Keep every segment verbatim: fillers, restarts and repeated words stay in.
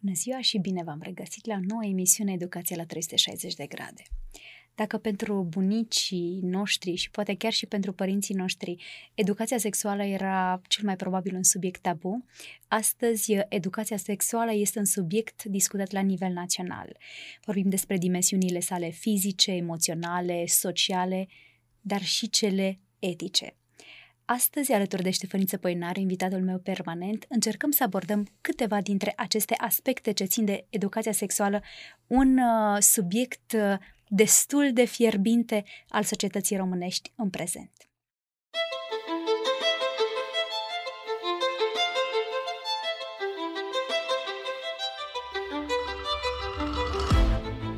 Bună ziua și bine v-am regăsit la noua emisiune Educația la trei sute șaizeci de grade. Dacă pentru bunicii noștri și poate chiar și pentru părinții noștri educația sexuală era cel mai probabil un subiect tabu, astăzi educația sexuală este un subiect discutat la nivel național. Vorbim despre dimensiunile sale fizice, emoționale, sociale, dar și cele etice. Astăzi, alături de Ștefăniță Poenariu, invitatul meu permanent, încercăm să abordăm câteva dintre aceste aspecte ce țin de educația sexuală, un uh, subiect uh, destul de fierbinte al societății românești în prezent.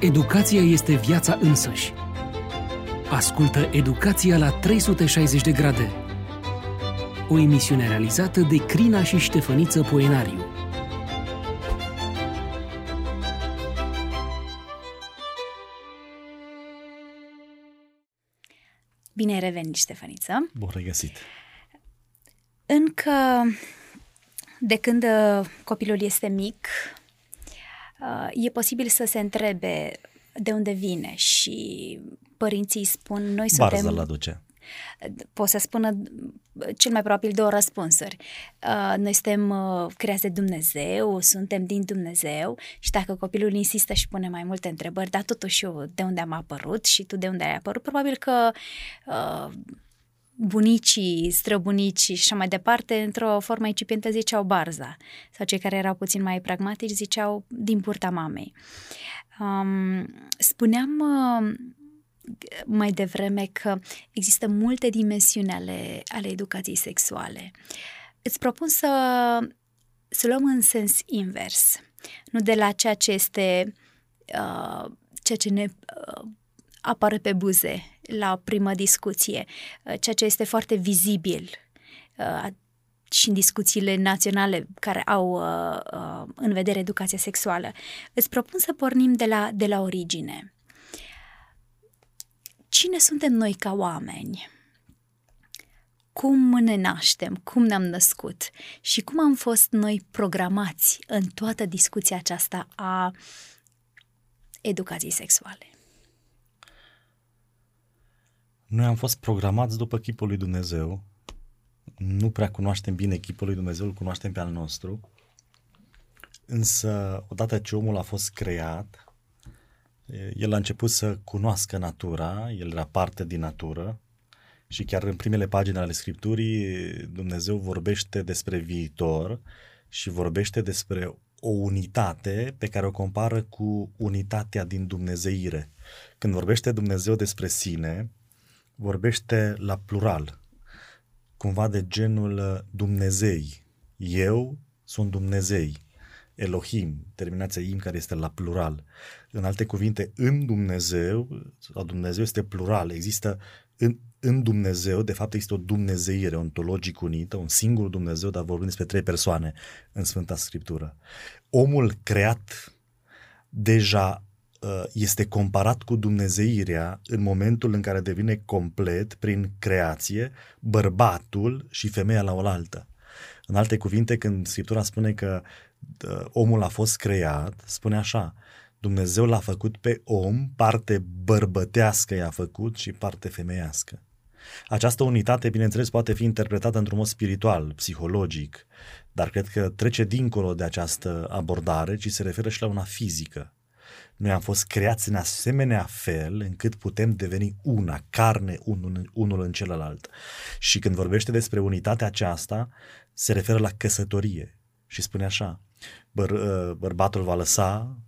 Educația este viața însăși. Ascultă Educația la trei sute șaizeci de grade. O emisiune realizată de Crina și Ștefăniță Poenariu. Bine ai revenit, Ștefăniță! Bun regăsit! Încă de când copilul este mic, e posibil să se întrebe de unde vine și părinții spun, noi Barza suntem... Barza-l aduce. Pot să spună cel mai probabil două răspunsuri. Noi suntem creați de Dumnezeu, suntem din Dumnezeu și dacă copilul insistă și pune mai multe întrebări, dar totuși eu de unde am apărut și tu de unde ai apărut, probabil că bunicii, străbunicii și așa mai departe, într-o formă incipientă ziceau barza sau cei care erau puțin mai pragmatici ziceau din purta mamei. Spuneam mai devreme că există multe dimensiuni ale, ale educației sexuale. Îți propun să, să luăm în sens invers, nu de la ceea ce este uh, ceea ce ne uh, apare pe buze la prima discuție, uh, ceea ce este foarte vizibil uh, și în discuțiile naționale care au uh, uh, în vedere educația sexuală. Îți propun să pornim de la, de la origine. Cine suntem noi ca oameni? Cum ne naștem? Cum ne-am născut? Și cum am fost noi programați în toată discuția aceasta a educației sexuale? Noi am fost programați după chipul lui Dumnezeu. Nu prea cunoaștem bine chipul lui Dumnezeu, îl cunoaștem pe al nostru. Însă, odată ce omul a fost creat... El a început să cunoască natura, el era parte din natură și chiar în primele pagini ale Scripturii Dumnezeu vorbește despre viitor și vorbește despre o unitate pe care o compară cu unitatea din dumnezeire. Când vorbește Dumnezeu despre sine, vorbește la plural, cumva de genul Dumnezei. Eu sunt Dumnezei. Elohim, terminația im care este la plural. În alte cuvinte, în Dumnezeu, sau Dumnezeu este plural, există în, în Dumnezeu, de fapt există o dumnezeire ontologic unită, un singur Dumnezeu, dar vorbim despre trei persoane în Sfânta Scriptură. Omul creat deja este comparat cu dumnezeirea în momentul în care devine complet prin creație, bărbatul și femeia la oaltă. În alte cuvinte, când Scriptura spune că omul a fost creat, spune așa, Dumnezeu l-a făcut pe om, parte bărbătească i-a făcut și parte femeiască. Această unitate, bineînțeles, poate fi interpretată într-un mod spiritual, psihologic, dar cred că trece dincolo de această abordare, ci se referă și la una fizică. Noi am fost creați în asemenea fel încât putem deveni una, carne unul, unul în celălalt. Și când vorbește despre unitatea aceasta, se referă la căsătorie. Și spune așa, băr- bărbatul va lăsa,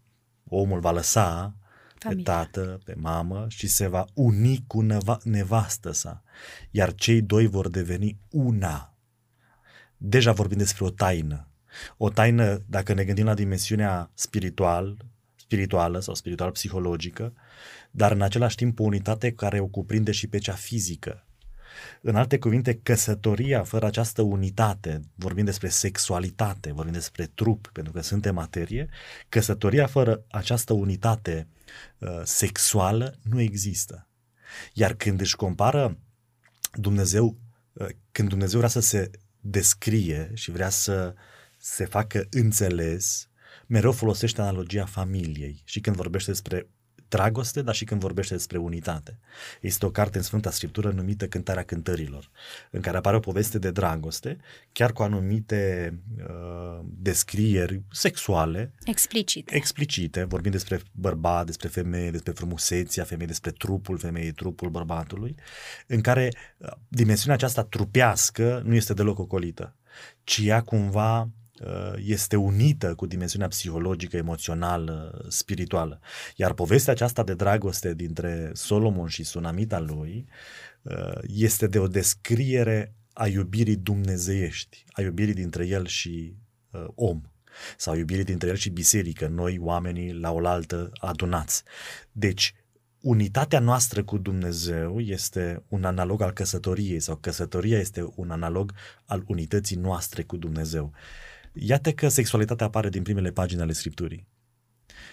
omul va lăsa familia, pe tată, pe mamă și se va uni cu neva- nevastă sa. Iar cei doi vor deveni una. Deja vorbim despre o taină. O taină, dacă ne gândim la dimensiunea spiritual, spirituală sau spiritual-psihologică, dar în același timp o unitate care o cuprinde și pe cea fizică. În alte cuvinte, căsătoria fără această unitate, vorbim despre sexualitate, vorbim despre trup, pentru că suntem materie, căsătoria fără această unitate uh, sexuală nu există. Iar când își compară Dumnezeu, uh, când Dumnezeu vrea să se descrie și vrea să se facă înțeles, mereu folosește analogia familiei și când vorbește despre dragoste, dar și când vorbește despre unitate. Este o carte în Sfânta Scriptură numită Cântarea Cântărilor, în care apare o poveste de dragoste, chiar cu anumite uh, descrieri sexuale. Explicite. Explicite, vorbind despre bărbat, despre femeie, despre frumusețea femeii, despre trupul femeii, trupul bărbatului, în care uh, dimensiunea aceasta trupească nu este deloc ocolită, ci ea cumva este unită cu dimensiunea psihologică, emoțională, spirituală. Iar povestea aceasta de dragoste dintre Solomon și sunamita lui este de o descriere a iubirii dumnezeiești, a iubirii dintre el și om, sau iubirii dintre el și biserică, noi oamenii la oaltă adunați. Deci unitatea noastră cu Dumnezeu este un analog al căsătoriei, sau căsătoria este un analog al unității noastre cu Dumnezeu. Iată că sexualitatea apare din primele pagini ale Scripturii.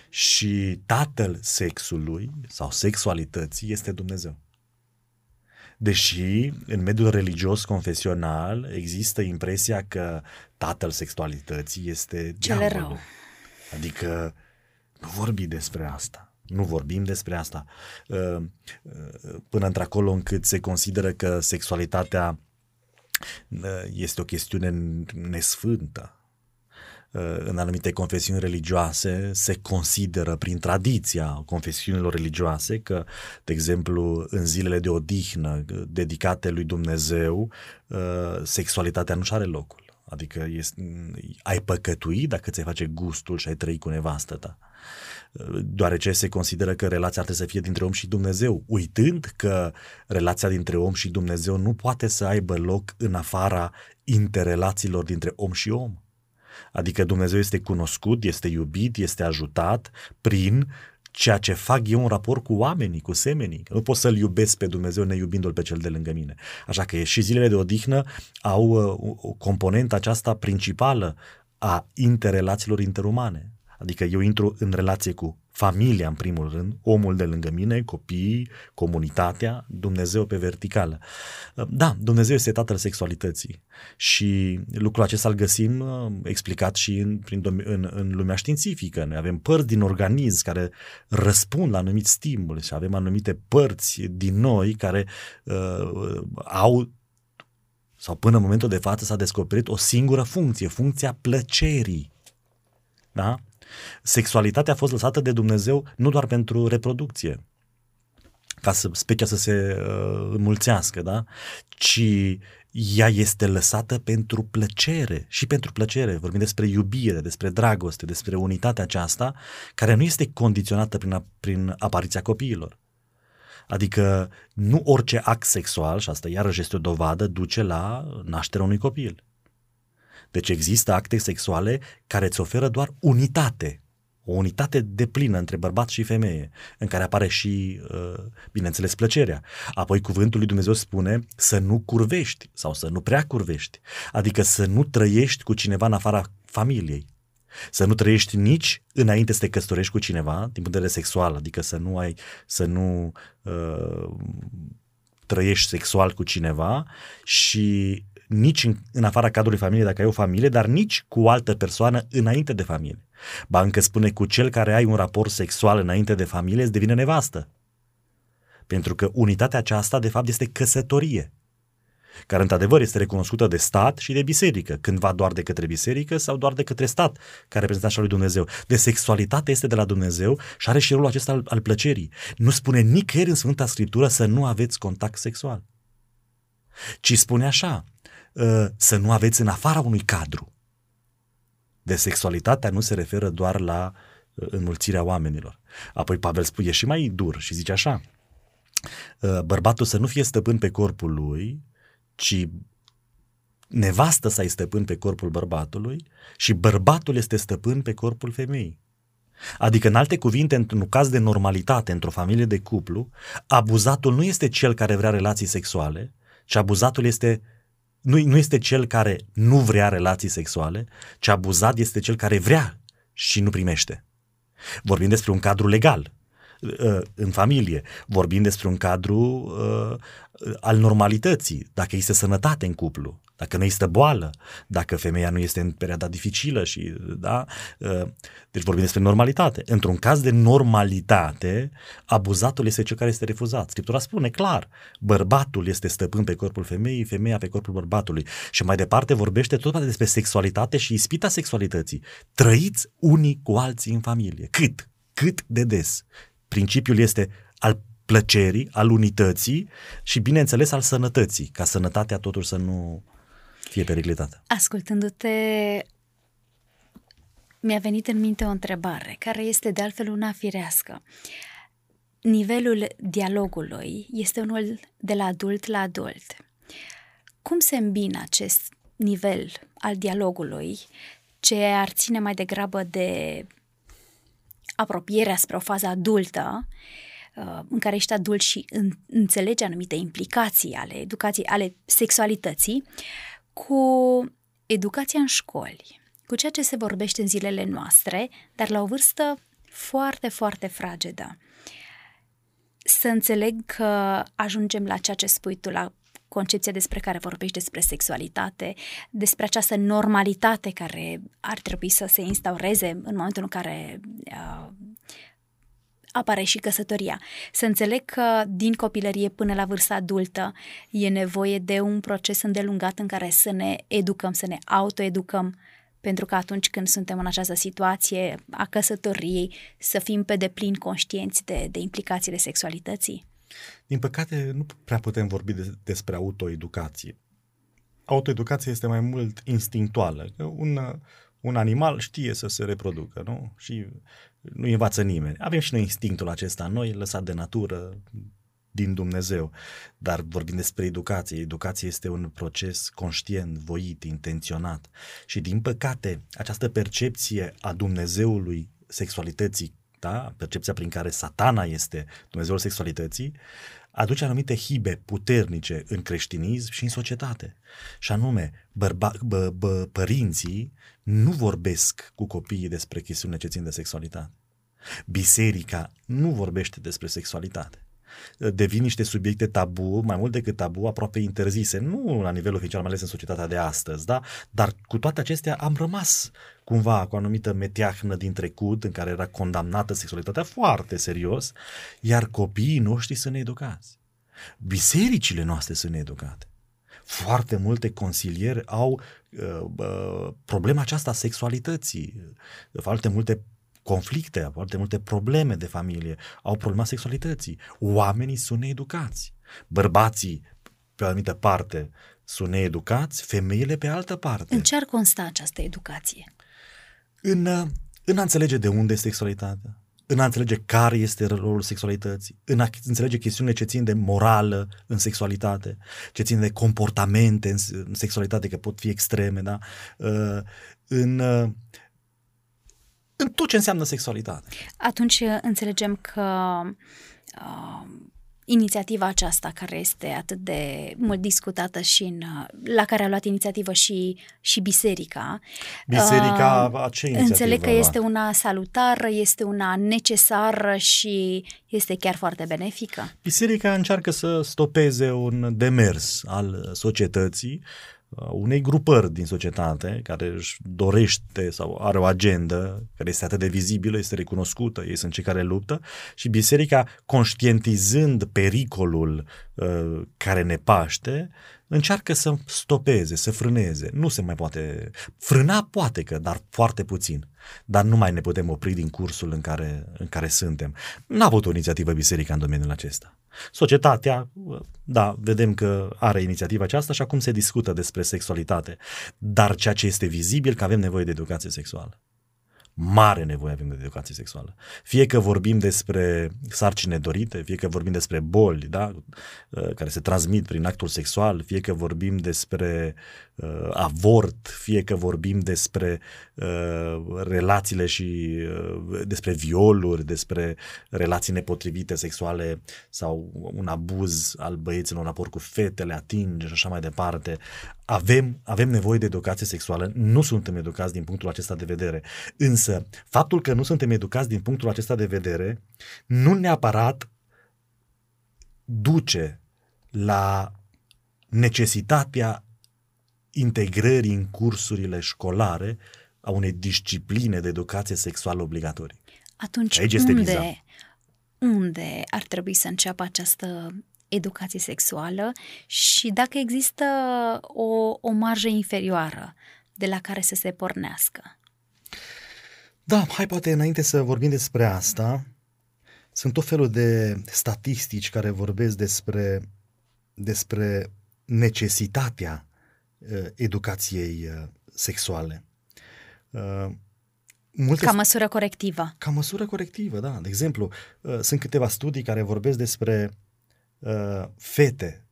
Și tatăl sexului sau sexualității este Dumnezeu. Deși în mediul religios confesional există impresia că tatăl sexualității este diavolul. Adică nu vorbi despre asta. Nu vorbim despre asta. Până într-acolo încât se consideră că sexualitatea este o chestiune nesfântă. În anumite confesiuni religioase se consideră prin tradiția confesiunilor religioase că, de exemplu, în zilele de odihnă dedicate lui Dumnezeu, sexualitatea nu-și are locul. Adică este, ai păcătui dacă ți-ai face gustul și ai trăi cu nevastă ta. Deoarece se consideră că relația trebuie să fie dintre om și Dumnezeu, uitând că relația dintre om și Dumnezeu nu poate să aibă loc în afara interrelațiilor dintre om și om. Adică Dumnezeu este cunoscut, este iubit, este ajutat prin ceea ce fac eu în raport cu oamenii, cu semenii. Nu pot să-L iubesc pe Dumnezeu neiubindu-L pe cel de lângă mine. Așa că și zilele de odihnă au o componentă aceasta principală a interrelațiilor interumane. Adică eu intru în relație cu familia în primul rând, omul de lângă mine, copiii, comunitatea, Dumnezeu pe verticală. Da, Dumnezeu este tatăl sexualității și lucrul acesta îl găsim explicat și în, în, în lumea științifică. Noi avem părți din organism care răspund la anumiți stimuli și avem anumite părți din noi care uh, au, sau până în momentul de față s-a descoperit o singură funcție, funcția plăcerii. Da? Sexualitatea a fost lăsată de Dumnezeu nu doar pentru reproducție, ca să specia să se uh, înmulțească, da? Ci ea este lăsată pentru plăcere și pentru plăcere. Vorbim despre iubire, despre dragoste, despre unitatea aceasta care nu este condiționată prin, prin apariția copiilor. Adică nu orice act sexual, și asta iarăși este o dovadă, duce la nașterea unui copil. Deci există acte sexuale care îți oferă doar unitate, o unitate deplină între bărbat și femeie, în care apare și, bineînțeles, plăcerea. Apoi cuvântul lui Dumnezeu spune să nu curvești sau să nu prea curvești, adică să nu trăiești cu cineva în afara familiei, să nu trăiești nici înainte să te căsătorești cu cineva din punct de vedere sexual, adică să nu ai, să nu uh, trăiești sexual cu cineva și nici în, în afara cadrului familiei dacă ai o familie, dar nici cu o altă persoană înainte de familie. Ba încă spune cu cel care ai un raport sexual înainte de familie îți devine nevastă. Pentru că unitatea aceasta de fapt este căsătorie, care într-adevăr este recunoscută de stat și de biserică, cândva doar de către biserică sau doar de către stat, care reprezintă așa lui Dumnezeu. De sexualitate este de la Dumnezeu și are și rolul acesta al, al plăcerii. Nu spune nicăieri în Sfânta Scriptură să nu aveți contact sexual, ci spune așa: să nu aveți în afara unui cadru. De sexualitatea nu se referă doar la înmulțirea oamenilor. Apoi Pavel spune și mai dur și zice așa: bărbatul să nu fie stăpân pe corpul lui, ci nevastă să ai stăpân pe corpul bărbatului și bărbatul este stăpân pe corpul femeii. Adică, în alte cuvinte, într-un caz de normalitate, într-o familie de cuplu, abuzatul nu este cel care vrea relații sexuale, ci abuzatul este Nu, nu este cel care nu vrea relații sexuale, ci abuzat este cel care vrea și nu primește. Vorbim despre un cadru legal în familie, vorbim despre un cadru al normalității, dacă există sănătate în cuplu, dacă nu există boală, dacă femeia nu este în perioada dificilă și, da, deci vorbim despre normalitate. Într-un caz de normalitate, abuzatul este cel care este refuzat. Scriptura spune clar, bărbatul este stăpân pe corpul femeii, femeia pe corpul bărbatului. Și mai departe vorbește tot despre sexualitate și ispita sexualității. Trăiți unii cu alții în familie. Cât? Cât de des? Principiul este al plăcerii, al unității și, bineînțeles, al sănătății, ca sănătatea totuși să nu fie periclitată. Ascultându-te, mi-a venit în minte o întrebare, care este de altfel una firească. Nivelul dialogului este unul de la adult la adult. Cum se îmbină acest nivel al dialogului, ce ar ține mai degrabă de apropierea spre o fază adultă, în care ești adult și înțelege anumite implicații ale educației, ale sexualității, cu educația în școli, cu ceea ce se vorbește în zilele noastre, dar la o vârstă foarte, foarte fragedă. Să înțeleg că ajungem la ceea ce spui tu, la concepția despre care vorbești, despre sexualitate, despre această normalitate care ar trebui să se instaureze în momentul în care uh, apare și căsătoria. Să înțeleg că din copilărie până la vârsta adultă e nevoie de un proces îndelungat în care să ne educăm, să ne autoeducăm, pentru că atunci când suntem în această situație a căsătoriei să fim pe deplin conștienți de, de implicațiile sexualității. Din păcate, nu prea putem vorbi de, despre autoeducație. Autoeducația este mai mult instinctuală. Un, un animal știe să se reproducă, nu? Și nu învață nimeni. Avem și noi instinctul acesta noi, lăsat de natură, din Dumnezeu. Dar vorbim despre educație. Educația este un proces conștient, voit, intenționat. Și din păcate, această percepție a Dumnezeului sexualității, da? Percepția prin care Satana este Dumnezeul sexualității, aduce anumite hibe puternice în creștinism și în societate. Și anume, bărba- bă, bă, părinții nu vorbesc cu copiii despre chestiunile ce țin de sexualitate. Biserica nu vorbește despre sexualitate. Devin niște subiecte tabu, mai mult decât tabu, aproape interzise, nu la nivel oficial, mai ales în societatea de astăzi, da? Dar cu toate acestea am rămas cumva cu o anumită meteahnă din trecut în care era condamnată sexualitatea foarte serios, iar copiii noștri sunt needucați. Bisericile noastre sunt needucate. Foarte multe consilieri au uh, uh, problema aceasta a sexualității, foarte multe conflicte, foarte multe probleme de familie, au problema sexualității. Oamenii sunt needucați. Bărbații, pe o anumită parte, sunt needucați, femeile pe altă parte. În ce ar consta această educație? În, în a înțelege de unde este sexualitatea, în a înțelege care este rolul sexualității, în a înțelege chestiunile ce țin de morală în sexualitate, ce țin de comportamente în sexualitate, că pot fi extreme, da? În... În tot ce înseamnă sexualitate. Atunci înțelegem că uh, inițiativa aceasta care este atât de mult discutată și în, la care a luat inițiativă și, și biserica. Biserica uh, ce inițiativă? Înțeleg că este una salutară, este una necesară și este chiar foarte benefică. Biserica încearcă să stopeze un demers al societății, unei grupări din societate care își dorește sau are o agendă care este atât de vizibilă, este recunoscută, ei sunt cei care luptă și biserica, conștientizând pericolul uh, care ne paște, încearcă să stopeze, să frâneze. Nu se mai poate, frâna poate că, dar foarte puțin. Dar nu mai ne putem opri din cursul în care, în care suntem. N-a avut o inițiativă biserica în domeniul acesta. Societatea, da, vedem că are inițiativa aceasta și acum se discută despre sexualitate. Dar ceea ce este vizibil că avem nevoie de educație sexuală. Mare nevoie avem de educație sexuală. Fie că vorbim despre sarcini nedorite, fie că vorbim despre boli, da, care se transmit prin actul sexual, fie că vorbim despre uh, avort, fie că vorbim despre uh, relațiile și uh, despre violuri, despre relații nepotrivite sexuale sau un abuz al băieților în raport cu fetele, atinge și așa mai departe. Avem, avem nevoie de educație sexuală, nu suntem educați din punctul acesta de vedere. Însă, faptul că nu suntem educați din punctul acesta de vedere nu neapărat duce la necesitatea integrării în cursurile școlare a unei discipline de educație sexuală obligatorie. Atunci Aici unde, este unde ar trebui să înceapă această educație sexuală și dacă există o, o marjă inferioară de la care să se pornească? Da, hai poate înainte să vorbim despre asta, sunt tot felul de statistici care vorbesc despre, despre necesitatea uh, educației uh, sexuale. Uh, multe ca măsură corectivă. Ca măsură corectivă, da. De exemplu, uh, sunt câteva studii care vorbesc despre uh, fete.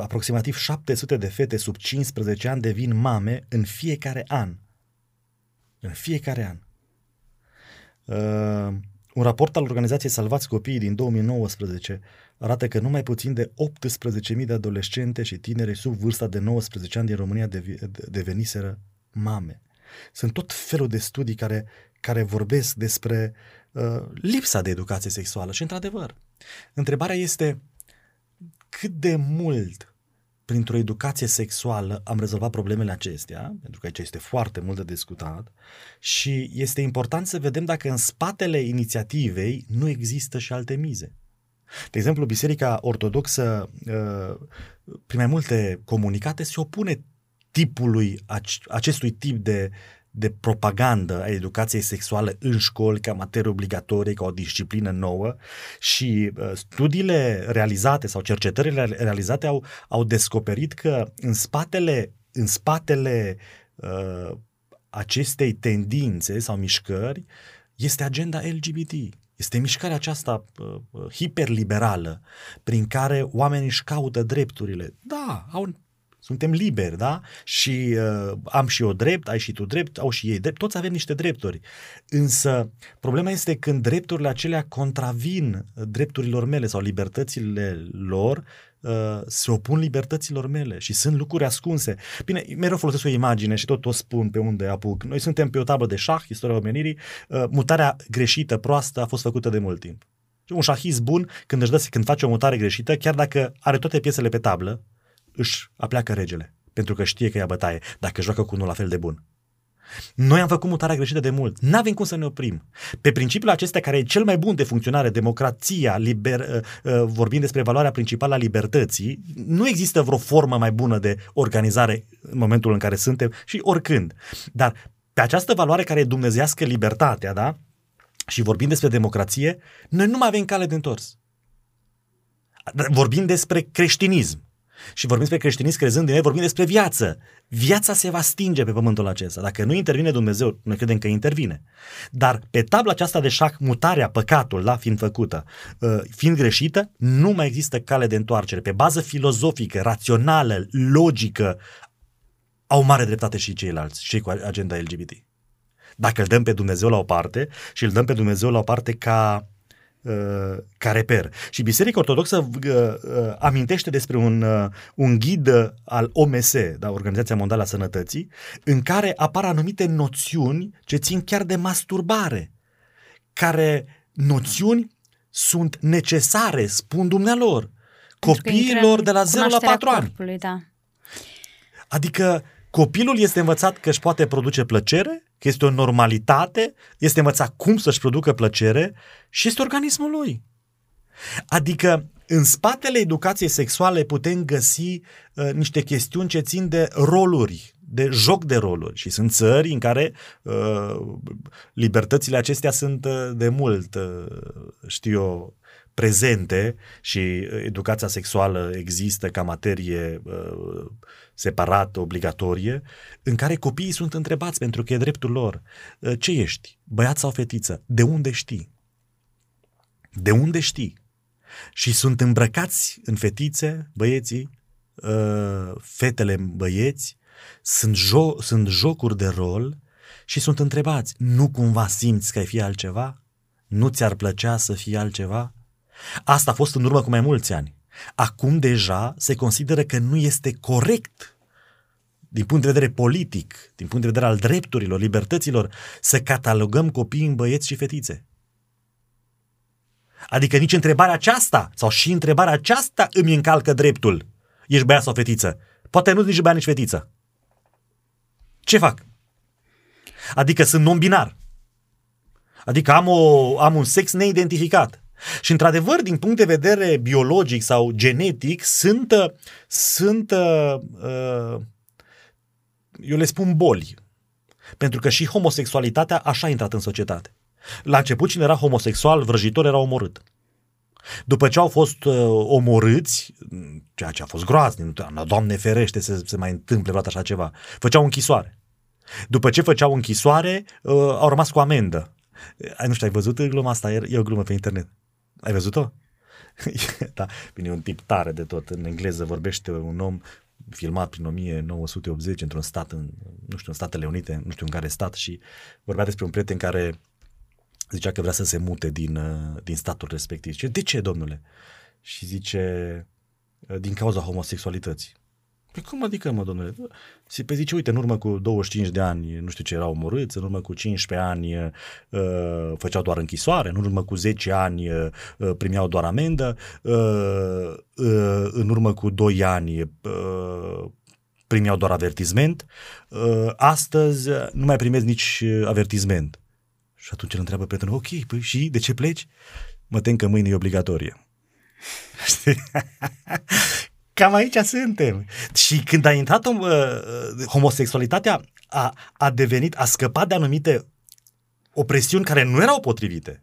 Aproximativ șapte sute de fete sub cincisprezece ani devin mame în fiecare an. În fiecare an. Uh, un raport al organizației Salvați Copiii din două mii nouăsprezece arată că numai puțin de optsprezece mii de adolescente și tineri sub vârsta de nouăsprezece ani din România deveniseră mame. Sunt tot felul de studii care, care vorbesc despre uh, lipsa de educație sexuală și, într-adevăr, întrebarea este cât de mult printr-o educație sexuală am rezolvat problemele acestea, pentru că aici este foarte mult de discutat și este important să vedem dacă în spatele inițiativei nu există și alte mize. De exemplu, Biserica Ortodoxă, prin mai multe comunicate, se opune tipului, acestui tip de, de propagandă a educației sexuale în școli, ca materie obligatorie, ca o disciplină nouă și studiile realizate sau cercetările realizate au, au descoperit că în spatele, în spatele uh, acestei tendințe sau mișcări este agenda L G B T. Este mișcarea aceasta uh, hiperliberală prin care oamenii își caută drepturile. Da, au Suntem liberi, da? Și uh, am și eu drept, ai și tu drept, au și ei drept, toți avem niște drepturi. Însă problema este când drepturile acelea contravin drepturilor mele sau libertățile lor, uh, se opun libertăților mele și sunt lucruri ascunse. Bine, mereu folosesc o imagine și tot o spun pe unde apuc. Noi suntem pe o tablă de șah, istoria omenirii, uh, mutarea greșită, proastă a fost făcută de mult timp. Un șahist bun, când își dă, când face o mutare greșită, chiar dacă are toate piesele pe tablă, își apleacă regele, pentru că știe că ia bătaie, dacă joacă cu unul la fel de bun. Noi am făcut mutarea greșită de mult, n-avem cum să ne oprim. Pe principiul acesta care e cel mai bun de funcționare, democrația, liber, vorbind despre valoarea principală a libertății, nu există vreo formă mai bună de organizare în momentul în care suntem și oricând. Dar pe această valoare care dumnezeiască libertatea, da? Și vorbind despre democrație, noi nu mai avem cale de întors. Vorbim despre creștinism. Și vorbim despre creștinism crezând în el, vorbim despre viață. Viața se va stinge pe pământul acesta. Dacă nu intervine Dumnezeu, noi credem că intervine. Dar pe tabla aceasta de șah, mutarea, păcatul, da, fiind făcută, fiind greșită, nu mai există cale de întoarcere. Pe bază filozofică, rațională, logică, au mare dreptate și ceilalți, și cu agenda L G B T. Dacă îl dăm pe Dumnezeu la o parte și îl dăm pe Dumnezeu la o parte ca... ca reper. Și Biserica Ortodoxă uh, uh, amintește despre un, uh, un ghid al O M S, da, Organizația Mondială a Sănătății, în care apar anumite noțiuni ce țin chiar de masturbare, care noțiuni sunt necesare, spun dumnealor, copiilor de la zero la patru ani. Da. Adică copilul este învățat că își poate produce plăcere, că este o normalitate, este învățat cum să-și producă plăcere și este organismul lui. Adică în spatele educației sexuale putem găsi uh, niște chestiuni ce țin de roluri, de joc de roluri și sunt țări în care uh, libertățile acestea sunt uh, de mult, uh, știu eu, prezente și educația sexuală există ca materie uh, separată, obligatorie, în care copiii sunt întrebați pentru că e dreptul lor. Uh, ce ești? Băiat sau fetiță? De unde știi? De unde știi? Și sunt îmbrăcați în fetițe, băieții, uh, fetele băieți, sunt, jo- sunt jocuri de rol și sunt întrebați. Nu cumva simți că ai fi altceva? Nu ți-ar plăcea să fii altceva? Asta a fost în urmă cu mai mulți ani. Acum deja se consideră că nu este corect din punct de vedere politic, din punct de vedere al drepturilor, libertăților, să catalogăm copiii în băieți și fetițe. Adică nici întrebarea aceasta sau și întrebarea aceasta îmi încalcă dreptul. Ești băiat sau fetiță? Poate nu nici băiat, nici fetiță. ce fac? Adică sunt non-binar. Adică am, o, am un sex neidentificat. Și într-adevăr, din punct de vedere biologic sau genetic, sunt, sunt uh, eu le spun boli. Pentru că și homosexualitatea așa a intrat în societate. La început, cine era homosexual, vrăjitor, era omorât. După ce au fost uh, omorâți, ceea ce a fost groaznic, Doamne ferește să se mai întâmple vreodată așa ceva, făceau închisoare. După ce făceau închisoare, uh, au rămas cu amendă. Ai, nu știu, ai văzut gluma asta? E o glumă pe internet. Ai văzut-o? Da, bine, e un tip tare de tot. În engleză vorbește un om filmat prin o mie nouă sute optzeci într-un stat, în, nu știu, în Statele Unite, nu știu în care stat, și vorbea despre un prieten care zicea că vrea să se mute din, din statul respectiv. Și de ce, domnule? Și zice, din cauza homosexualității. Păi cum adică, mă, domnule? Și pe zice, uite, în urmă cu douăzeci și cinci de ani, nu știu ce, erau omorâți, în urmă cu cincisprezece ani uh, făceau doar închisoare, în urmă cu zece ani uh, primeau doar amendă, uh, uh, în urmă cu doi ani uh, primeau doar avertisment, uh, astăzi nu mai primesc nici avertisment. Și atunci îl întreabă prietenul, ok, păi și de ce pleci? Mă tem că mâine e obligatorie. Știi? Cam aici suntem. Și când a intrat uh, homosexualitatea, a, a devenit, a scăpat de anumite opresiuni care nu erau potrivite.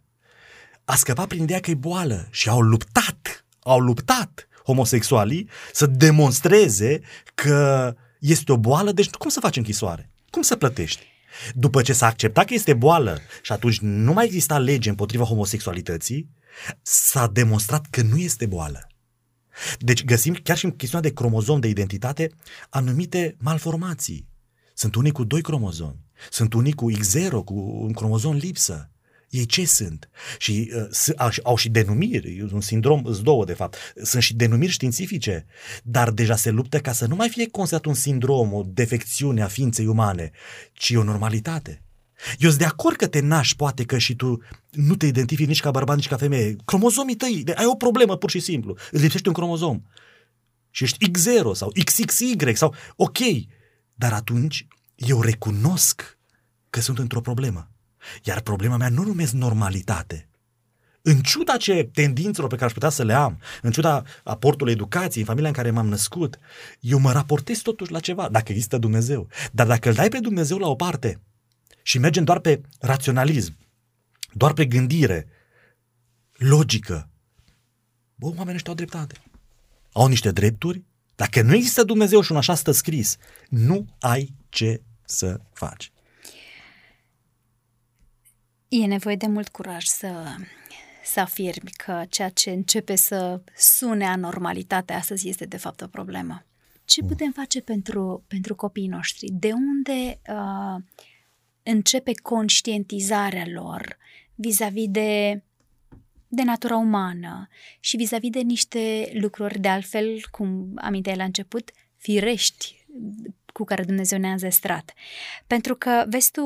A scăpat prin ideea că e boală și au luptat, au luptat homosexualii să demonstreze că este o boală, deci cum să faci închisoare? Cum să plătești? După ce s-a acceptat că este boală și atunci nu mai exista lege împotriva homosexualității, s-a demonstrat că nu este boală. Deci găsim chiar și în chestiunea de cromozom, de identitate, anumite malformații. Sunt unii cu doi cromozomi, sunt unii cu X zero, cu un cromozom lipsă. Ei ce sunt? Și uh, au și denumiri, un sindrom, sunt două de fapt, sunt și denumiri științifice, dar deja se luptă ca să nu mai fie considerat un sindrom, o defecțiune a ființei umane, ci o normalitate. Eu sunt de acord că te naști, poate că și tu nu te identifici nici ca bărbat, nici ca femeie. Cromozomii tăi, ai o problemă pur și simplu. Îți lipsește un cromozom. Și ești X zero sau X X Y sau ok. Dar atunci eu recunosc că sunt într-o problemă. Iar problema mea nu numesc normalitate. În ciuda ce tendințelor pe care aș putea să le am, în ciuda aportului educației, în familia în care m-am născut, eu mă raportez totuși la ceva, dacă există Dumnezeu. Dar dacă îl dai pe Dumnezeu la o parte și mergem doar pe raționalism, doar pe gândire logică, bă, oamenii ăștia au dreptate. Au niște drepturi. Dacă nu există Dumnezeu și un așa stă scris, nu ai ce să faci. E nevoie de mult curaj să, să afirmi că ceea ce începe să sune anormalitatea astăzi este de fapt o problemă. Ce putem face pentru, pentru copiii noștri? De unde uh, începe conștientizarea lor vis-a-vis de, de natura umană și vis-a-vis de niște lucruri de altfel, cum aminteai la început, firești, cu care Dumnezeu ne-a înzestrat. Pentru că, vezi tu,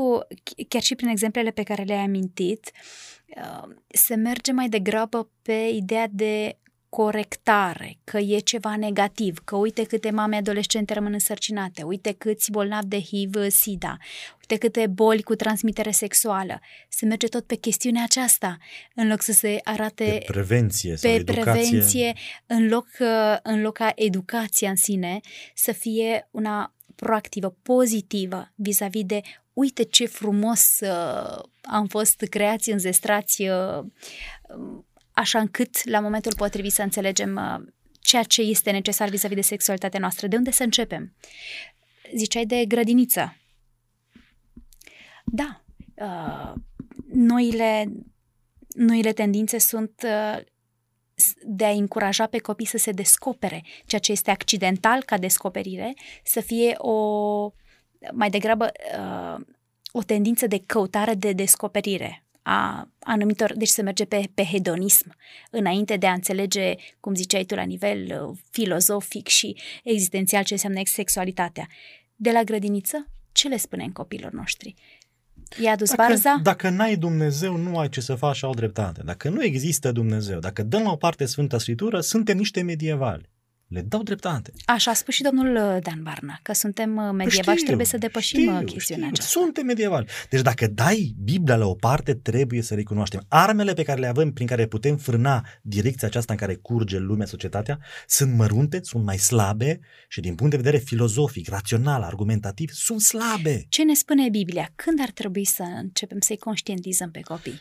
chiar și prin exemplele pe care le-ai amintit, se merge mai degrabă pe ideea de corectare, că e ceva negativ, că uite câte mame adolescente rămân însărcinate, uite câți bolnavi de H I V-SIDA, uite câte boli cu transmitere sexuală. Se merge tot pe chestiunea aceasta, în loc să se arate pe prevenție, pe educație. prevenție în, loc, în loc ca educația în sine să fie una proactivă, pozitivă, vis-a-vis de uite ce frumos uh, am fost creați, înzestrați, uh, așa încât la momentul potrivit să înțelegem uh, ceea ce este necesar vis-a-vis de sexualitatea noastră. De unde să începem? Ziceai de grădiniță. Da, uh, noile, noile tendințe sunt uh, de a încuraja pe copii să se descopere, ceea ce este accidental ca descoperire, să fie o, mai degrabă uh, o tendință de căutare, de descoperire a anumitor, deci se merge pe, pe hedonism, înainte de a înțelege, cum ziceai tu, la nivel uh, filozofic și existențial ce înseamnă sexualitatea. De la grădiniță, ce le spunem copiilor noștri? I-a dus dacă, barza? Dacă n-ai Dumnezeu, nu ai ce să faci, au dreptate. Dacă nu există Dumnezeu, dacă dăm la o parte Sfânta Scriptură, suntem niște medievali. le dau dreptate. Așa a spus și domnul Dan Barna, că suntem medievali și trebuie să depășim știu, chestiunea știu, aceasta. Suntem medievali. Deci dacă dai Biblia la o parte, trebuie să recunoaștem. Armele pe care le avem, prin care putem frâna direcția aceasta în care curge lumea, societatea, sunt mărunte, sunt mai slabe și din punct de vedere filozofic, rațional, argumentativ, sunt slabe. Ce ne spune Biblia? Când ar trebui să începem să-i conștientizăm pe copii?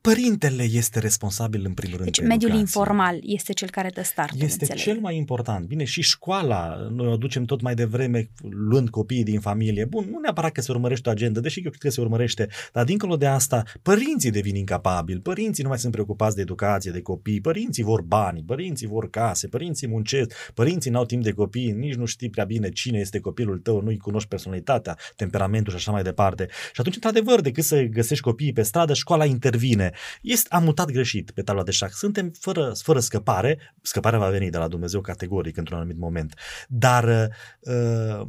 Părintele este responsabil în primul rând. Deci mediul educație. Informal este cel care dă startul. Este înțeleg. Cel mai important. Bine, și școala, noi o ducem tot mai devreme luând copiii din familie. Bun, nu neapărat că se urmărește o agendă, deși eu cred că se urmărește, dar dincolo de asta, părinții devin incapabili, părinții nu mai sunt preocupați de educație, de copii, părinții vor bani, părinții vor case, părinții muncesc, părinții n-au timp de copii, nici nu știi prea bine cine este copilul tău, nu-i cunoști personalitatea, temperamentul și așa mai departe. Și atunci, într-adevăr, decât să găsești copiii pe stradă, școala intervine. Este, am mutat greșit pe tabla de șac. Suntem fără, fără scăpare. Scăparea va veni de la Dumnezeu categoric într-un anumit moment. Dar uh,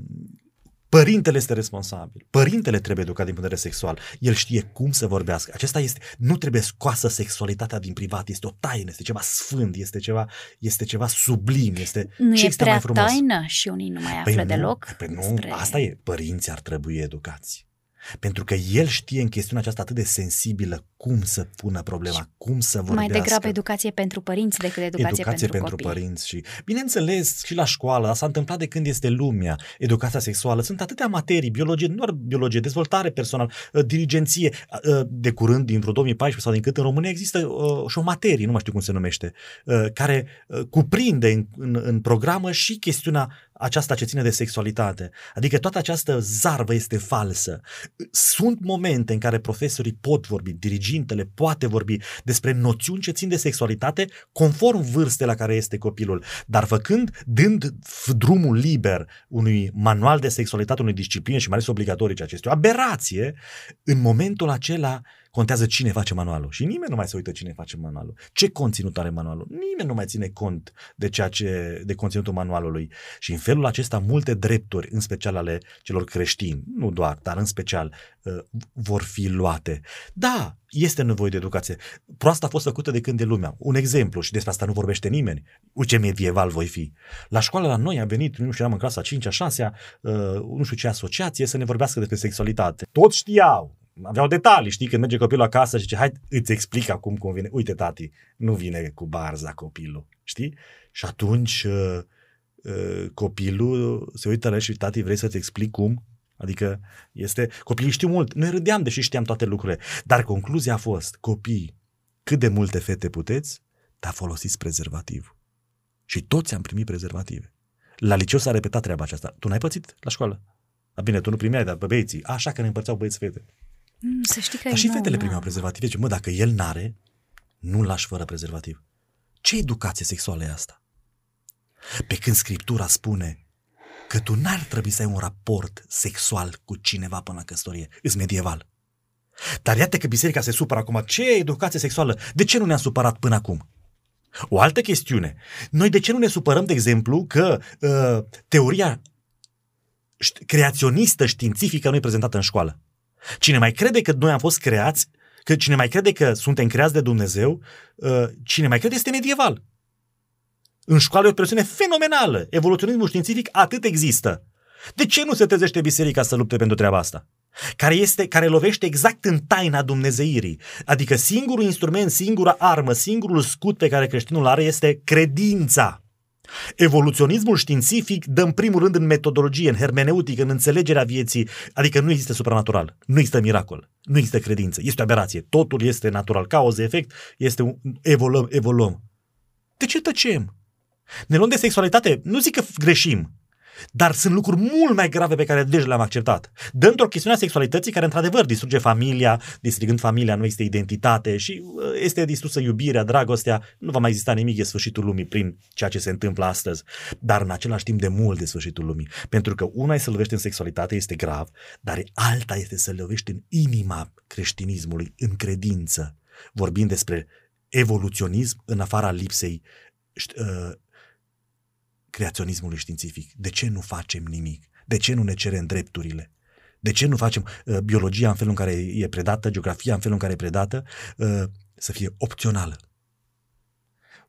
părintele este responsabil. Părintele trebuie educat din punct de vedere sexual. El știe cum să vorbească. Acesta este, nu trebuie scoasă sexualitatea din privat. Este o taină, este ceva sfânt, este ceva, este ceva sublim. Este, nu ce e prea taină și unii nu mai află păi deloc. Nu, păi nu, spre... Asta e. Părinții ar trebui educați. Pentru că el știe în chestiunea aceasta atât de sensibilă cum să pună problema, cum să vorbească. Mai degrabă educație pentru părinți decât educație, educație pentru, pentru părinți. Și bineînțeles, și la școală, s-a întâmplat de când este lumea, educația sexuală. Sunt atâtea materii, biologie, nu doar biologie, dezvoltare personală, dirigenție. De curând, din vreo două mii paisprezece sau din cât, în România există și o materie, nu mai știu cum se numește, care cuprinde în, în, în programă și chestiunea aceasta ce ține de sexualitate. Adică toată această zarvă este falsă. Sunt momente în care profesorii pot vorbi, dirigintele poate vorbi despre noțiuni ce țin de sexualitate conform vârstei la care este copilul, dar făcând, dând drumul liber unui manual de sexualitate, unei discipline și mai ales obligatorii, ceea ce este o aberație, în momentul acela contează cine face manualul și nimeni nu mai se uită cine face manualul. Ce conținut are manualul? Nimeni nu mai ține cont de ceea ce, de conținutul manualului. Și în felul acesta multe drepturi, în special ale celor creștini, nu doar, dar în special, vor fi luate. Da, este nevoie de educație. Proasta a fost făcută de când de lumea. Un exemplu, și despre asta nu vorbește nimeni. Uite ce medieval voi fi. La școală la noi a venit, nu știu, eram în clasa a cincea, a șasea, nu știu ce asociație, să ne vorbească despre sexualitate. Toți știau. Aveau detalii, știi, când merge copilul acasă și zice, hai, îți explic acum cum vine. Uite, tati, nu vine cu barza copilul, știi? Și atunci uh, uh, copilul se uită la el și, tati, vrei să-ți explic cum? Adică este... Copiii știu mult. Noi râdeam, deși știam toate lucrurile. Dar concluzia a fost, copii, cât de multe fete puteți, dar folosiți prezervativ. Și toți am primit prezervative. La liceu s-a repetat treaba aceasta. Tu n-ai pățit la școală? A, bine, tu nu primeai, dar pe băieții. Așa că ne împărțeau băieți fete. Să știi că dar și nou, fetele primeau prezervative. Deci, mă, dacă el n-are, nu-l lași fără prezervativ. Ce educație sexuală e asta? Pe când Scriptura spune că tu n-ar trebui să ai un raport sexual cu cineva până la căsătorie. Îți medieval. Dar iată că biserica se supără acum. Ce educație sexuală? De ce nu ne-am supărat până acum? O altă chestiune. Noi de ce nu ne supărăm, de exemplu, că uh, teoria creaționistă științifică nu e prezentată în școală? Cine mai crede că noi am fost creați, că cine mai crede că suntem creați de Dumnezeu, cine mai crede este medieval. În școală e o presiune fenomenală. Evoluționismul științific atât există. De ce nu se trezește biserica să lupte pentru treaba asta? Care, este, care lovește exact în taina dumnezeirii. Adică singurul instrument, singura armă, singurul scut pe care creștinul are este credința. Evoluționismul științific dă în primul rând în metodologie, în hermeneutică, în înțelegerea vieții, adică nu există supranatural, nu există miracol, nu există credință, este o aberație, totul este natural, cauză, efect, este un... evoluăm, evoluăm. De ce tăcem? Ne luăm de sexualitate, nu zic că greșim, dar sunt lucruri mult mai grave pe care deja le-am acceptat. Dă într-o chestiune a sexualității care într-adevăr distruge familia, distrugând familia nu există identitate și este distrusă iubirea, dragostea, nu va mai exista nimic, e sfârșitul lumii prin ceea ce se întâmplă astăzi. Dar în același timp de mult de sfârșitul lumii. Pentru că una e să lovești în sexualitate, este grav, dar alta este să lovești în inima creștinismului, în credință. Vorbim despre evoluționism în afara lipsei uh, creaționismului științific. De ce nu facem nimic? De ce nu ne cerem drepturile? De ce nu facem uh, biologia în felul în care e predată, geografia în felul în care e predată, uh, să fie opțională?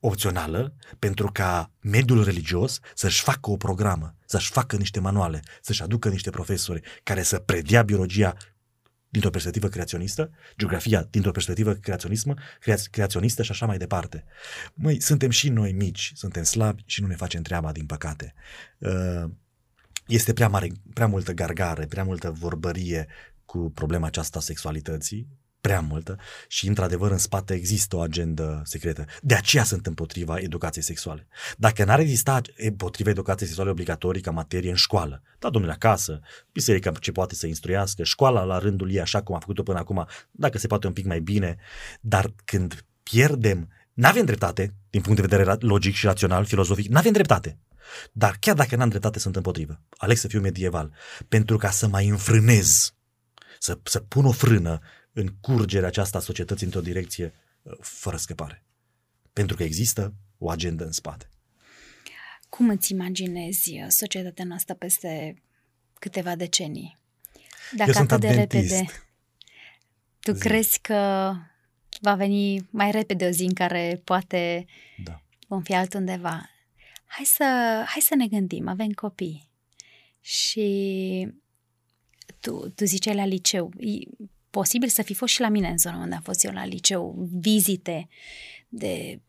opțională pentru ca mediul religios să-și facă o programă, să-și facă niște manuale, să-și aducă niște profesori care să predea biologia dintr-o perspectivă creaționistă, geografia dintr-o perspectivă creaționismă, creaționistă și așa mai departe. Măi, suntem și noi mici, suntem slabi și nu ne facem treaba, din păcate. Este prea mare, prea multă gargare, prea multă vorbărie cu problema aceasta a sexualității, prea multă, și într-adevăr în spate există o agendă secretă. De aceea sunt împotriva educației sexuale. Dacă n-ar exista împotriva educației sexuale obligatorii ca materie în școală, da, domnule, acasă, biserica ce poate să instruiască, școala la rândul ei așa cum a făcut-o până acum, dacă se poate un pic mai bine, dar când pierdem, n-avem dreptate, din punct de vedere logic și rațional, filozofic, n-avem dreptate. Dar chiar dacă n-am dreptate, sunt împotrivă. Aleg să fiu medieval, pentru ca să mai înfrânez, să, să pun o frână în curgerea aceasta a societății într-o direcție fără scăpare. Pentru că există o agendă în spate. Cum îți imaginezi societatea noastră peste câteva decenii? Dacă Eu sunt atât de repede, tu zi. crezi că va veni mai repede o zi în care poate da. vom fi altundeva? Hai să, hai să ne gândim, avem copii și tu, tu ziceai la liceu, posibil să fi fost și la mine în zona unde am fost eu la liceu, vizite de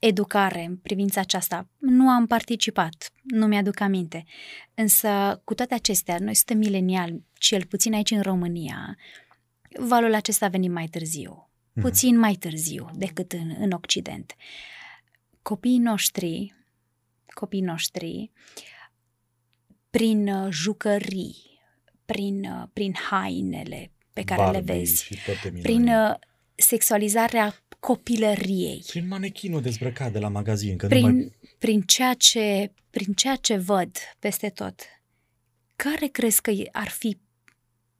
educare în privința aceasta. Nu am participat, nu mi-aduc aminte. Însă, cu toate acestea, noi suntem mileniali, cel puțin aici în România, valul acesta a venit mai târziu, puțin mai târziu decât în, în Occident. Copiii noștri, copiii noștri, prin jucării, prin, prin hainele pe care Barbie le vezi, prin sexualizarea copilăriei. Prin manechinul dezbrăcat de la magazin. Că prin, mai... prin, ceea ce, prin ceea ce văd peste tot. Care crezi că ar fi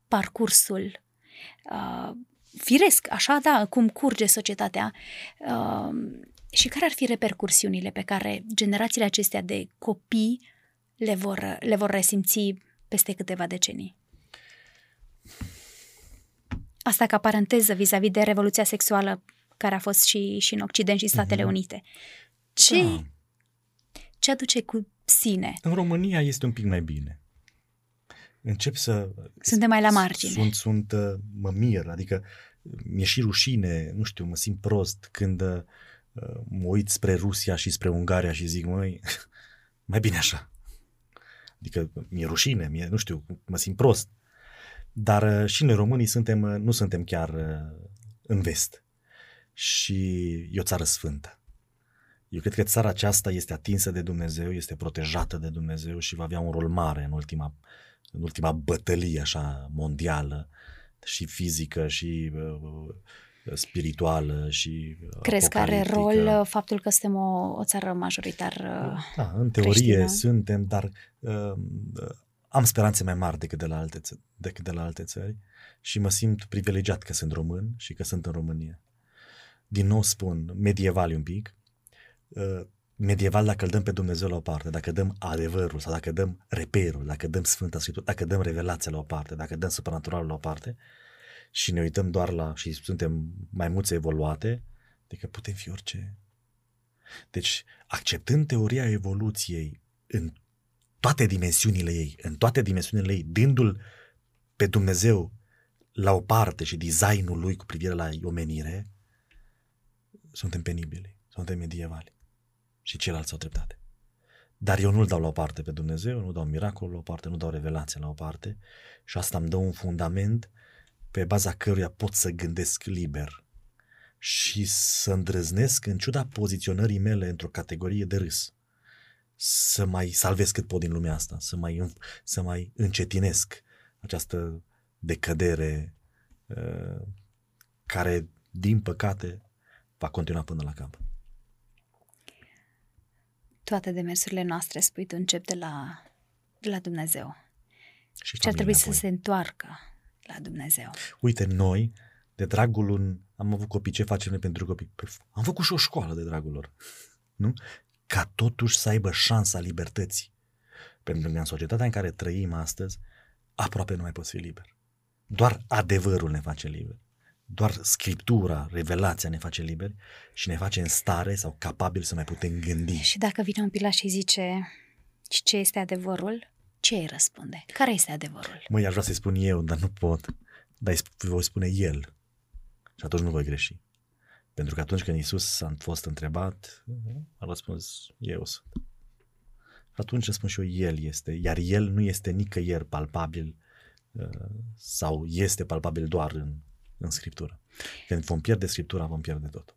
parcursul? Uh, firesc, așa, da, cum curge societatea. Uh, și care ar fi repercursiunile pe care generațiile acestea de copii le vor, le vor resimți peste câteva decenii? Asta ca paranteză vis-a-vis de revoluția sexuală care a fost și, și în Occident și Statele Unite. Ce, da. ce aduce cu sine? În România este un pic mai bine. Încep să... Suntem mai la margine. Sunt, sunt, mă mir, adică mi-e și rușine, nu știu, mă simt prost când uh, mă uit spre Rusia și spre Ungaria și zic, măi, mai bine așa. Adică mi-e rușine, mi-e, nu știu, mă simt prost. Dar și noi românii suntem, nu suntem chiar în vest și e o țară sfântă. Eu cred că țara aceasta este atinsă de Dumnezeu, este protejată de Dumnezeu și va avea un rol mare în ultima, în ultima bătălie așa mondială și fizică și uh, spirituală și Crezi că are rol faptul că suntem o, o țară majoritară Da, în teorie creștină. Suntem, dar... Uh, Am speranțe mai mari decât de, la alte, decât de la alte țări și mă simt privilegiat că sunt român și că sunt în România. Din nou spun, medieval un pic, medieval dacă îl dăm pe Dumnezeu la o parte, dacă dăm adevărul sau dacă dăm reperul, dacă dăm Sfânta Scriptură, dacă dăm revelația la o parte, dacă dăm supranaturalul la o parte și ne uităm doar la, și suntem maimuțe evoluate, adică putem fi orice. Deci, acceptând teoria evoluției în toate dimensiunile ei, în toate dimensiunile ei, dându-l pe Dumnezeu la o parte și designul lui cu privire la omenire, suntem penibili, suntem medievali și ceilalți au dreptate. Dar eu nu-l dau la o parte pe Dumnezeu, nu dau miracolul la o parte, nu dau revelația la o parte și asta îmi dă un fundament pe baza căruia pot să gândesc liber și să îndrăznesc în ciuda poziționării mele într-o categorie de râs. Să mai salvez cât pot din lumea asta, să mai, să mai încetinesc această decădere uh, care, din păcate, va continua până la cap. Toate demersurile noastre, spui tu, încep de la, de la Dumnezeu. Și, și ar trebui apoi să se întoarcă la Dumnezeu. Uite, noi, de dragul un... Am avut copii, ce facem noi pentru copii? Păi, am făcut și o școală de dragul lor, nu? Ca totuși să aibă șansa libertății. Pentru că în societatea în care trăim astăzi, aproape nu mai poți fi liber. Doar adevărul ne face liber. Doar Scriptura, revelația ne face liberi și ne face în stare sau capabil să mai putem gândi. Și dacă vine un pilaș și zice ce este adevărul, ce îi răspunde? Care este adevărul? Măi, aș vrea să-i spun eu, dar nu pot. Dar îi voi spune el. Și atunci nu voi greși. Pentru că atunci când Iisus a fost întrebat, a răspuns, eu sunt. Și atunci răspund și eu, el este. Iar el nu este nicăieri palpabil sau este palpabil doar în în Scriptură. Când vom pierde Scriptura, vom pierde tot.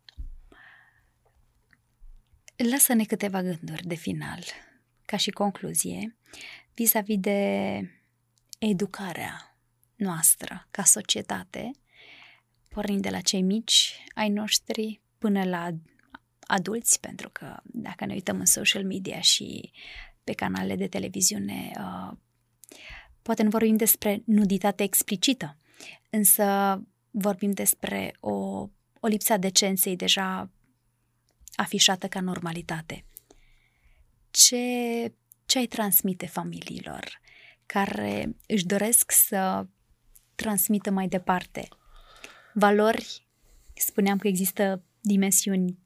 Lasă-ne câteva gânduri de final, ca și concluzie, vis-a-vis de educarea noastră ca societate, pornind de la cei mici ai noștri până la adulți, pentru că dacă ne uităm în social media și pe canalele de televiziune, poate nu vorbim despre nuditate explicită, însă vorbim despre o, o lipsă a decenței deja afișată ca normalitate. Ce, ce ai transmite familiilor care își doresc să transmită mai departe valori? Spuneam că există dimensiuni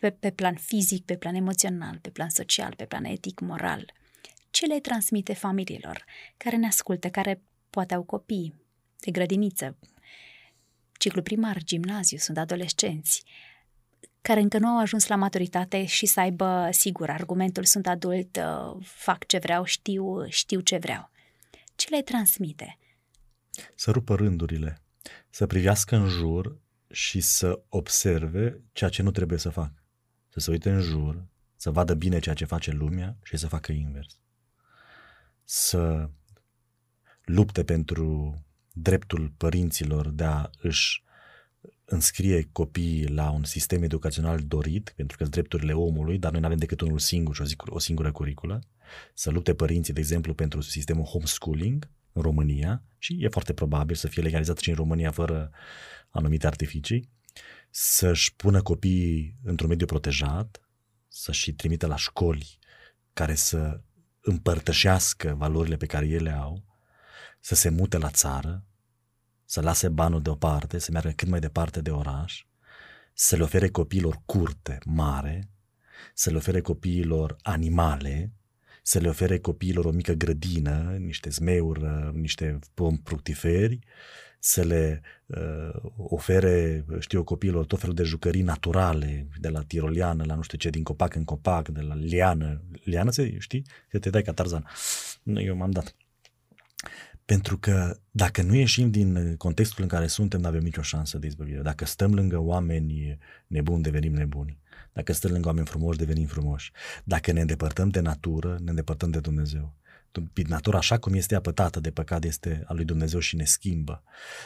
pe, pe plan fizic, pe plan emoțional, pe plan social, pe plan etic, moral. Ce le transmite familiilor care ne ascultă, care poate au copii de grădiniță, ciclu primar, gimnaziu, sunt adolescenți care încă nu au ajuns la maturitate și să aibă, sigur, argumentul sunt adult, fac ce vreau, știu, știu ce vreau. Ce le transmite? Să rupă rândurile, să privească în jur și să observe ceea ce nu trebuie să fac. Să se uite în jur, să vadă bine ceea ce face lumea și să facă invers. Să lupte pentru dreptul părinților de a își înscrie copiii la un sistem educațional dorit, pentru că sunt drepturile omului, dar noi nu avem decât unul singur și o singură curiculă. Să lupte părinții, de exemplu, pentru sistemul homeschooling în România și e foarte probabil să fie legalizat și în România fără anumite artificii. Să-și pună copiii într-un mediu protejat, să-și trimită la școli care să împărtășească valorile pe care ele au, să se mute la țară, să lase banul deoparte, să meargă cât mai departe de oraș, să le ofere copiilor curte mare, să le ofere copiilor animale, să le ofere copiilor o mică grădină, niște zmeuri, niște pomi fructiferi, să le uh, ofere, știu eu, copiilor tot felul de jucării naturale, de la tiroliană, la nu știu ce, din copac în copac, de la liană. Liană, știi? Că te dai ca Tarzan. Nu, eu m-am dat. Pentru că dacă nu ieșim din contextul în care suntem, nu avem nicio șansă de izbăvire. Dacă stăm lângă oameni nebuni, devenim nebuni. Dacă stăm lângă oameni frumoși, devenim frumoși. Dacă ne îndepărtăm de natură, ne îndepărtăm de Dumnezeu. Natura, așa cum este apătată de păcat, este a lui Dumnezeu și ne schimbă.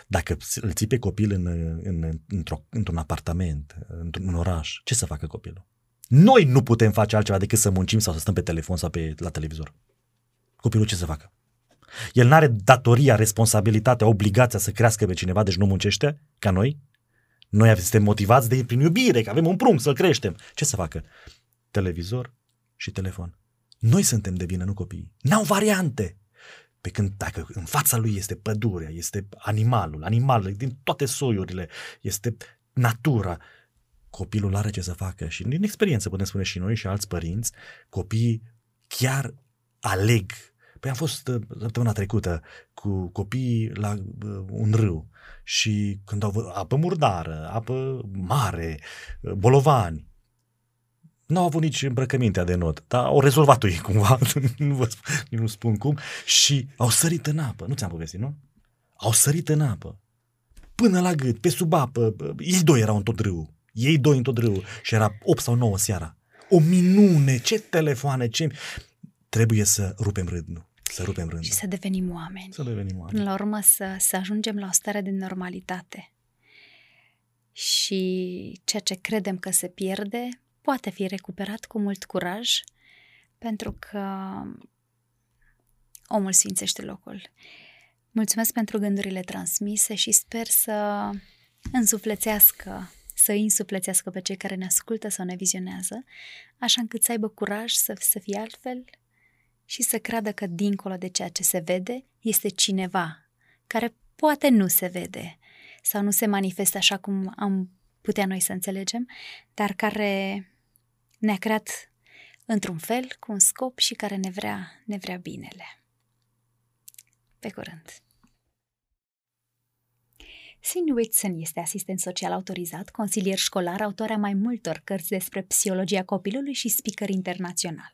Dacă îl ții pe copil în, în, într-o, într-un apartament, într-un oraș, ce să facă copilul? Noi nu putem face altceva decât să muncim sau să stăm pe telefon sau pe, la televizor. Copilul ce să facă? El n-are datoria, responsabilitatea, obligația să crească pe cineva, deci nu muncește ca noi. Noi suntem motivați de prin iubire, că avem un prunc să-l creștem. Ce să facă? Televizor și telefon. Noi suntem de vină, nu copiii. N-au variante. Pe când dacă în fața lui este pădurea, este animalul, animalul din toate soiurile, este natura, copilul are ce să facă. Și din experiență putem spune și noi și alți părinți, copiii chiar aleg. Păi am fost săptămâna trecută cu copiii la uh, un râu și când au văzut apă murdară, apă mare, bolovani, nu au avut nici îmbrăcămintea de not, dar au rezolvat-o ei cumva, nu vă spun, nu spun cum, și au sărit în apă, nu ți-am povestit, nu? Au sărit în apă, până la gât, pe sub apă, ei doi erau în tot râul, ei doi în tot râul și era opt sau nouă seara. O minune, ce telefoane, ce... Trebuie să rupem rândul, să rupem rândul. Și să devenim oameni. Să devenim oameni. Până la urmă să, să ajungem la o stare de normalitate. Și ceea ce credem că se pierde poate fi recuperat cu mult curaj, pentru că omul sfințește locul. Mulțumesc pentru gândurile transmise și sper să însuflețească, să însuflețească pe cei care ne ascultă sau ne vizionează, așa încât să aibă curaj să, să fie altfel, și să creadă că dincolo de ceea ce se vede este cineva care poate nu se vede sau nu se manifestă așa cum am putea noi să înțelegem, dar care ne-a creat într-un fel, cu un scop și care ne vrea, ne vrea binele. Pe curând! Cindy Whitson este asistent social autorizat, consilier școlar, autoarea mai multor cărți despre psihologia copilului și speaker internațional.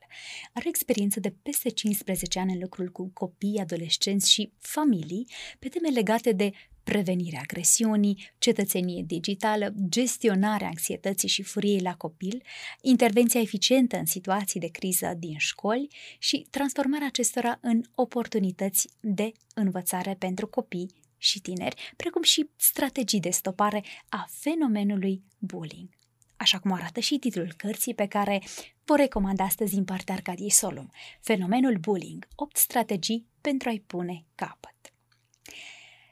Are experiență de peste cincisprezece ani în lucrul cu copii, adolescenți și familii pe teme legate de prevenirea agresiunii, cetățenie digitală, gestionarea anxietății și furiei la copil, intervenția eficientă în situații de criză din școli și transformarea acestora în oportunități de învățare pentru copii și tineri, precum și strategii de stopare a fenomenului bullying. Așa cum arată și titlul cărții pe care vă recomand astăzi din partea Arcadiei Solum, Fenomenul bullying, opt strategii pentru a-i pune capăt.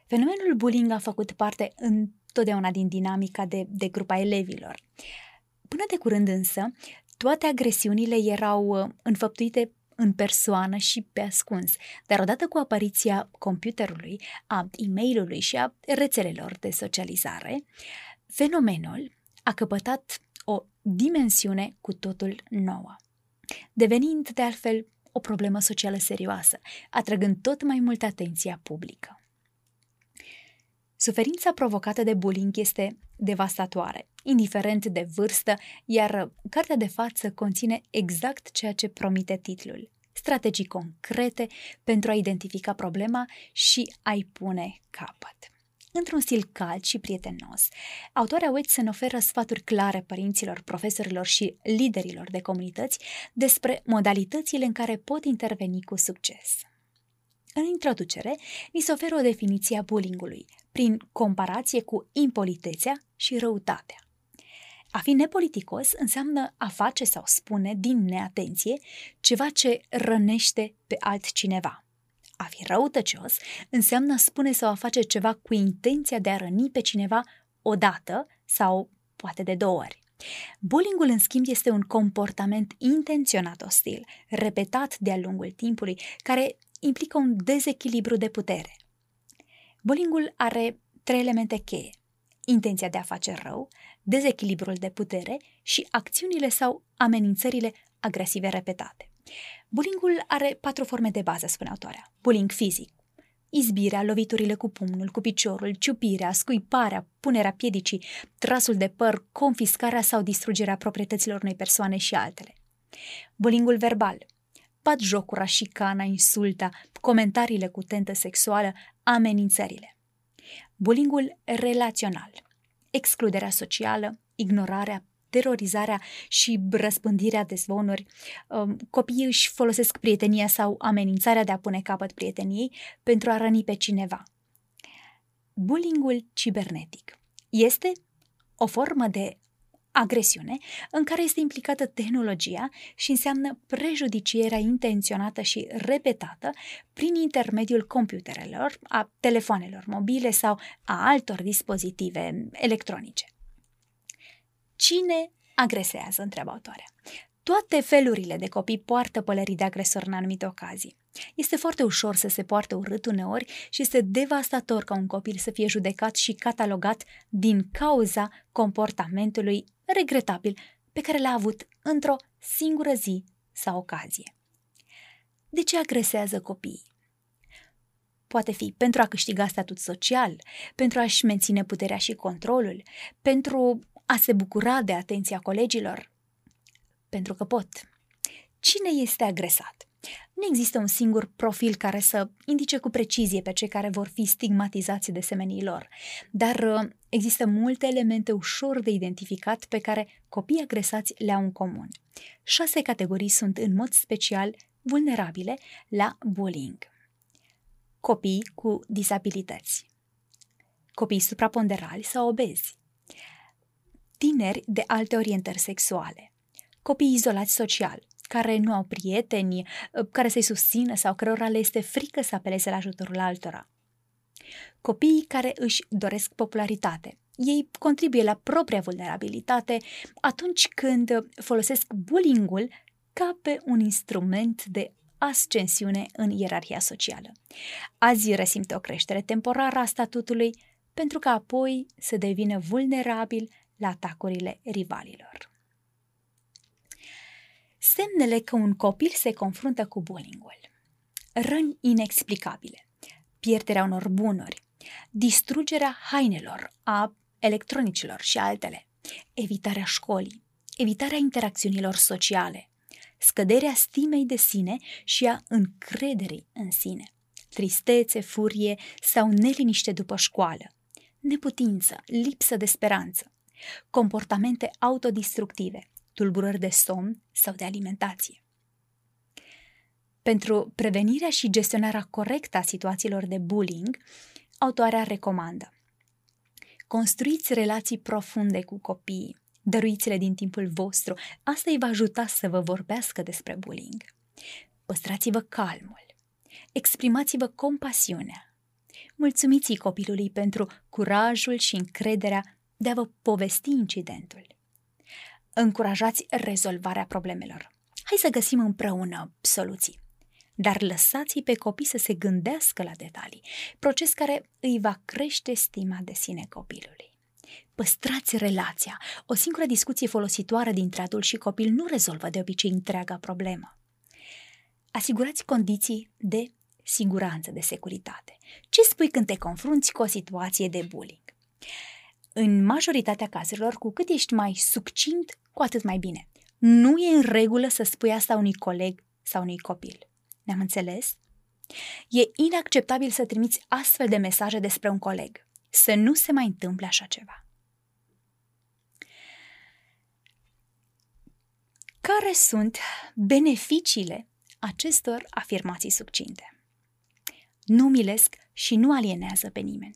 Fenomenul bullying a făcut parte întotdeauna din dinamica de, de grup a elevilor. Până de curând însă, toate agresiunile erau înfăptuite în persoană și pe ascuns, dar odată cu apariția computerului, a e-mailului și a rețelelor de socializare, fenomenul a căpătat o dimensiune cu totul nouă, devenind de altfel o problemă socială serioasă, atrăgând tot mai mult atenția publică. Suferința provocată de bullying este devastatoare, indiferent de vârstă, iar cartea de față conține exact ceea ce promite titlul, strategii concrete pentru a identifica problema și a-i pune capăt. Într-un stil cald și prietenos, autoarea Whitson oferă sfaturi clare părinților, profesorilor și liderilor de comunități despre modalitățile în care pot interveni cu succes. În introducere, ni se oferă o definiție a bullying-ului, prin comparație cu impolitețea și răutatea. A fi nepoliticos înseamnă a face sau spune din neatenție ceva ce rănește pe altcineva. A fi răutăcios înseamnă a spune sau a face ceva cu intenția de a răni pe cineva odată sau poate de două ori. Bullying-ul, în schimb, este un comportament intenționat ostil, repetat de-a lungul timpului, care implică un dezechilibru de putere. Bullying-ul are trei elemente cheie: intenția de a face rău, dezechilibrul de putere și acțiunile sau amenințările agresive repetate. Bullying-ul are patru forme de bază, spune autoarea. Bullying fizic: izbirea, loviturile cu pumnul, cu piciorul, ciupirea, scuiparea, punerea piedicii, trasul de păr, confiscarea sau distrugerea proprietăților unei persoane și altele. Bullying-ul verbal: batjocura, șicana, insulta, comentariile cu tentă sexuală, amenințările. Bullying-ul relațional: excluderea socială, ignorarea, terorizarea și răspândirea de zvonuri. Copiii își folosesc prietenia sau amenințarea de a pune capăt prieteniei pentru a răni pe cineva. Bullying-ul cibernetic este o formă de agresiune în care este implicată tehnologia și înseamnă prejudicierea intenționată și repetată prin intermediul computerelor, a telefoanelor mobile sau a altor dispozitive electronice. Cine agresează, întreabă autoarea? Toate felurile de copii poartă pălării de agresor în anumite ocazii. Este foarte ușor să se poarte urât uneori și este devastator ca un copil să fie judecat și catalogat din cauza comportamentului regretabil pe care l-a avut într-o singură zi sau ocazie. De ce agresează copiii? Poate fi pentru a câștiga statut social, pentru a-și menține puterea și controlul, pentru a se bucura de atenția colegilor, pentru că pot. Cine este agresat? Nu există un singur profil care să indice cu precizie pe cei care vor fi stigmatizați de semenii lor, dar există multe elemente ușor de identificat pe care copiii agresați le au în comun. Șase categorii sunt în mod special vulnerabile la bullying. Copii cu disabilități, copii supraponderali sau obezi, tineri de alte orientări sexuale, copii izolați social, care nu au prieteni, care să-i susțină sau cărora le este frică să apeleze la ajutorul altora. Copiii care își doresc popularitate. Ei contribuie la propria vulnerabilitate atunci când folosesc bullying-ul ca pe un instrument de ascensiune în ierarhia socială. Azi resimte o creștere temporară a statutului, pentru că apoi să devină vulnerabil la atacurile rivalilor. Semnele că un copil se confruntă cu bullying-ul: răni inexplicabile, pierderea unor bunuri, distrugerea hainelor, a electronicilor și altele, evitarea școlii, evitarea interacțiunilor sociale, scăderea stimei de sine și a încrederii în sine, tristețe, furie sau neliniște după școală, neputință, lipsă de speranță, comportamente autodistructive, tulburări de somn sau de alimentație. Pentru prevenirea și gestionarea corectă a situațiilor de bullying, autoarea recomandă: construiți relații profunde cu copiii, dăruiți-le din timpul vostru, asta îi va ajuta să vă vorbească despre bullying. Păstrați-vă calmul, exprimați-vă compasiunea, mulțumiți copilului pentru curajul și încrederea de a vă povesti incidentul. Încurajați rezolvarea problemelor. Hai să găsim împreună soluții. Dar lăsați-i pe copii să se gândească la detalii, proces care îi va crește stima de sine copilului. Păstrați relația. O singură discuție folositoare dintre adult și copil nu rezolvă de obicei întreaga problemă. Asigurați condiții de siguranță, de securitate. Ce spui când te confrunți cu o situație de bullying? În majoritatea cazurilor, cu cât ești mai succint, cu atât mai bine. Nu e în regulă să spui asta unui coleg sau unui copil. Ne-am înțeles? E inacceptabil să trimiți astfel de mesaje despre un coleg. Să nu se mai întâmple așa ceva. Care sunt beneficiile acestor afirmații succinte? Nu milesc și nu alienează pe nimeni.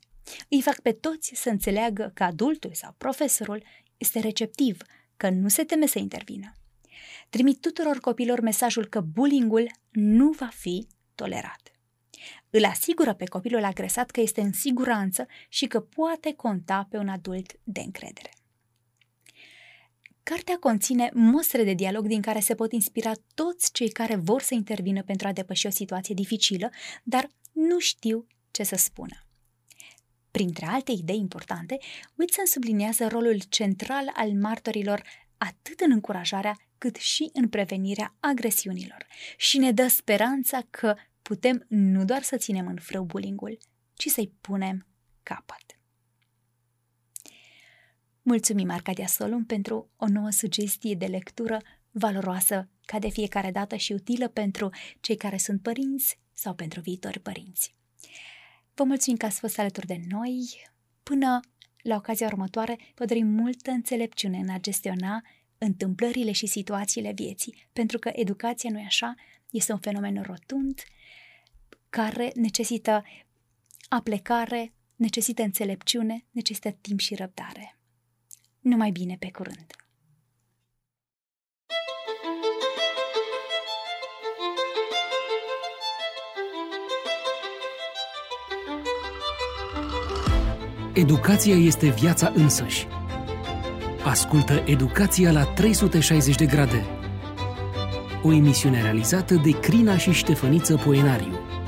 Îi fac pe toți să înțeleagă că adultul sau profesorul este receptiv, că nu se teme să intervină. Trimit tuturor copilor mesajul că bullying-ul nu va fi tolerat. Îl asigură pe copilul agresat că este în siguranță și că poate conta pe un adult de încredere. Cartea conține mostre de dialog din care se pot inspira toți cei care vor să intervină pentru a depăși o situație dificilă, dar nu știu ce să spună. Printre alte idei importante, Whitson subliniază rolul central al martorilor atât în încurajarea cât și în prevenirea agresiunilor și ne dă speranța că putem nu doar să ținem în frâu bullying-ul, ci să-i punem capăt. Mulțumim, Arcadia Solum, pentru o nouă sugestie de lectură valoroasă ca de fiecare dată și utilă pentru cei care sunt părinți sau pentru viitori părinți. Vă mulțumim că ați fost alături de noi. Până la ocazia următoare, vă dorim multă înțelepciune în a gestiona întâmplările și situațiile vieții, pentru că educația, nu-i așa, este un fenomen rotund care necesită aplecare, necesită înțelepciune, necesită timp și răbdare. Numai bine, pe curând! Educația este viața însăși. Ascultă Educația la trei sute șaizeci de grade. O emisiune realizată de Crina și Ștefăniță Poenariu.